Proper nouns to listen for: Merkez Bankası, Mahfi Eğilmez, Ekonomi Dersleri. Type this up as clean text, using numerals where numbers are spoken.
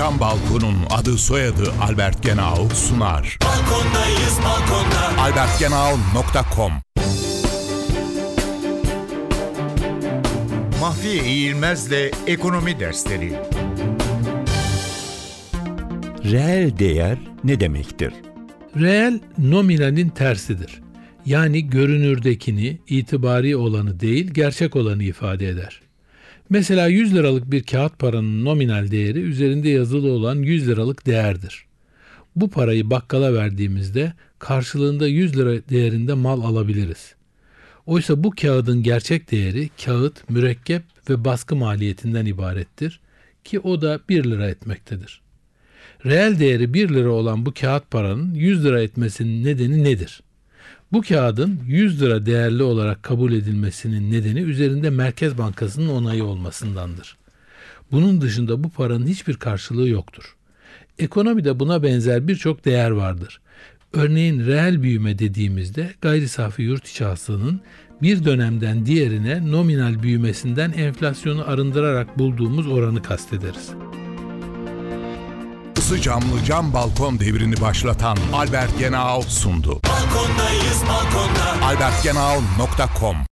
Cam Balkon'un adı soyadı Albert Genau sunar. Balkondayız balkonda. albertgenau.com. Mahfi Eğilmez'le Ekonomi Dersleri. Reel değer ne demektir? Reel, nominalin tersidir. Yani görünürdekini, itibari olanı değil, gerçek olanı ifade eder. Mesela 100 liralık bir kağıt paranın nominal değeri üzerinde yazılı olan 100 liralık değerdir. Bu parayı bakkala verdiğimizde karşılığında 100 lira değerinde mal alabiliriz. Oysa bu kağıdın gerçek değeri kağıt, mürekkep ve baskı maliyetinden ibarettir ki o da 1 lira etmektedir. Reel değeri 1 lira olan bu kağıt paranın 100 lira etmesinin nedeni nedir? Bu kağıdın 100 lira değerli olarak kabul edilmesinin nedeni üzerinde Merkez Bankası'nın onayı olmasındandır. Bunun dışında bu paranın hiçbir karşılığı yoktur. Ekonomide buna benzer birçok değer vardır. Örneğin reel büyüme dediğimizde gayri safi yurt içi hasılanın bir dönemden diğerine nominal büyümesinden enflasyonu arındırarak bulduğumuz oranı kastederiz. Isı camlı cam balkon devrini başlatan Albert Genau sundu. Balkondayız balkonda. albertgenau.com